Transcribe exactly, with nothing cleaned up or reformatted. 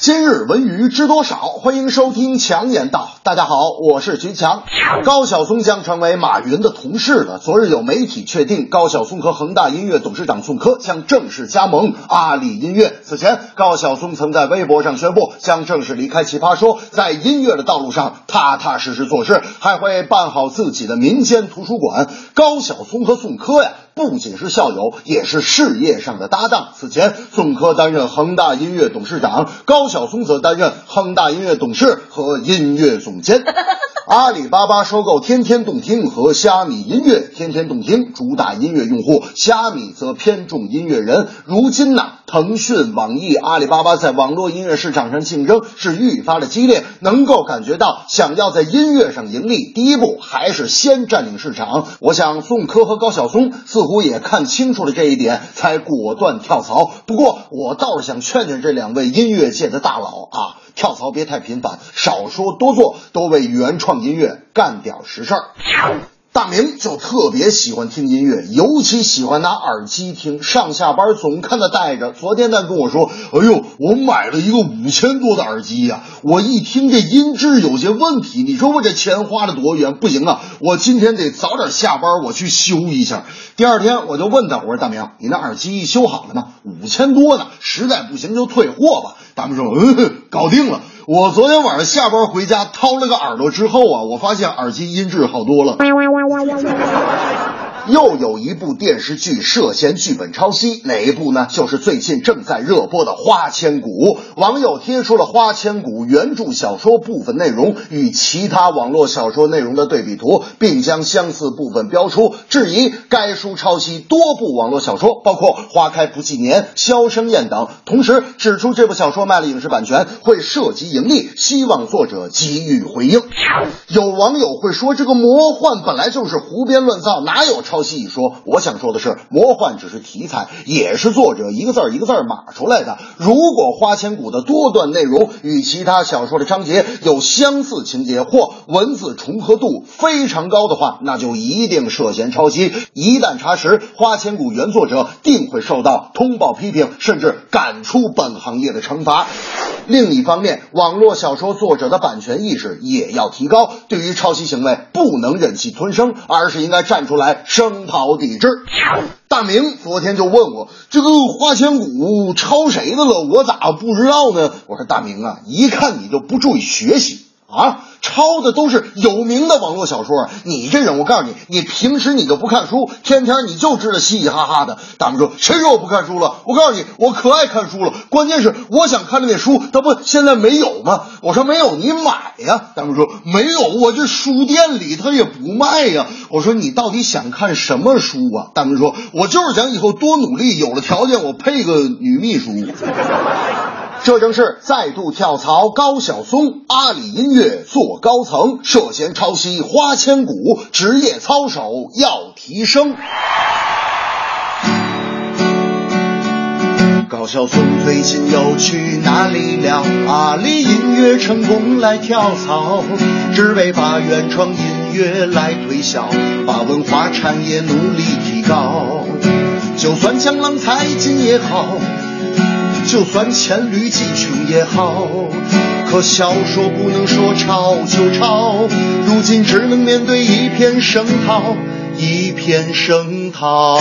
今日文娱知多少？欢迎收听强言道。大家好，我是徐强。高晓松将成为马云的同事了。昨日有媒体确定，高晓松和恒大音乐董事长宋柯将正式加盟阿里音乐。此前，高晓松曾在微博上宣布将正式离开奇葩说，在音乐的道路上踏踏实实做事，还会办好自己的民间图书馆。高晓松和宋柯呀，不仅是校友，也是事业上的搭档。此前，宋柯担任恒大音乐董事长，高晓松则担任恒大音乐董事和音乐总监。阿里巴巴收购天天动听和虾米音乐，天天动听主打音乐用户，虾米则偏重音乐人。如今呢、啊，腾讯、网易、阿里巴巴在网络音乐市场上竞争是愈发的激烈，能够感觉到想要在音乐上盈利，第一步还是先占领市场。我想宋柯和高晓松似乎也看清楚了这一点，才果断跳槽。不过我倒是想劝劝这两位音乐界的大佬啊，跳槽别太频繁，少说多做，多为原创音乐干点实事儿。大明就特别喜欢听音乐，尤其喜欢拿耳机听，上下班总看他带着。昨天他跟我说，哎呦，我买了一个五千多的耳机呀、啊，我一听这音质有些问题，你说我这钱花的多冤，不行啊，我今天得早点下班，我去修一下。第二天我就问他，我说大明，你那耳机修好了吗？五千多呢，实在不行就退货吧。大明说，嗯，搞定了。我昨天晚上下班回家掏了个耳朵之后啊，我发现耳机音质好多了。又有一部电视剧涉嫌剧本抄袭，哪一部呢？就是最近正在热播的《花千骨》。网友贴出了《花千骨》原著小说部分内容与其他网络小说内容的对比图，并将相似部分标出，质疑该书抄袭多部网络小说，包括《花开不记年》《箫声咽》等，同时指出这部小说卖了影视版权会涉及盈利，希望作者给予回应。有网友会说，这个魔幻本来就是胡编乱造，哪有抄袭？一说，我想说的是，魔幻只是题材，也是作者一个字一个字码出来的。如果花千骨的多段内容与其他小说的章节有相似情节或文字重合度非常高的话，那就一定涉嫌抄袭。一旦查实，花千骨原作者定会受到通报批评，甚至赶出本行业的惩罚。另一方面，网络小说作者的版权意识也要提高，对于抄袭行为不能忍气吞声，而是应该站出来声讨抵制。大明昨天就问我，这个花千骨抄谁的了，我咋不知道呢？我说大明啊，一看你就不注意学习啊，抄的都是有名的网络小说，你这人我告诉你，你平时你就不看书，天天你就知道嘻嘻哈哈的。大明说，谁说我不看书了？我告诉你，我可爱看书了，关键是我想看的那书它不现在没有吗？我说没有你买呀。大明说，没有，我这书店里它也不卖呀。我说你到底想看什么书啊？大明说，我就是想以后多努力，有了条件我配个女秘书。这正是再度跳槽高晓松，阿里音乐做高层，涉嫌抄袭花千骨，职业操守要提升。高晓松最近又去哪里了？阿里音乐成功来跳槽，只为把原创音乐来推销，把文化产业努力提高。就算江郎才尽也好，就算黔驴技穷也好，可小说不能说抄就抄，如今只能面对一片声讨，一片声讨。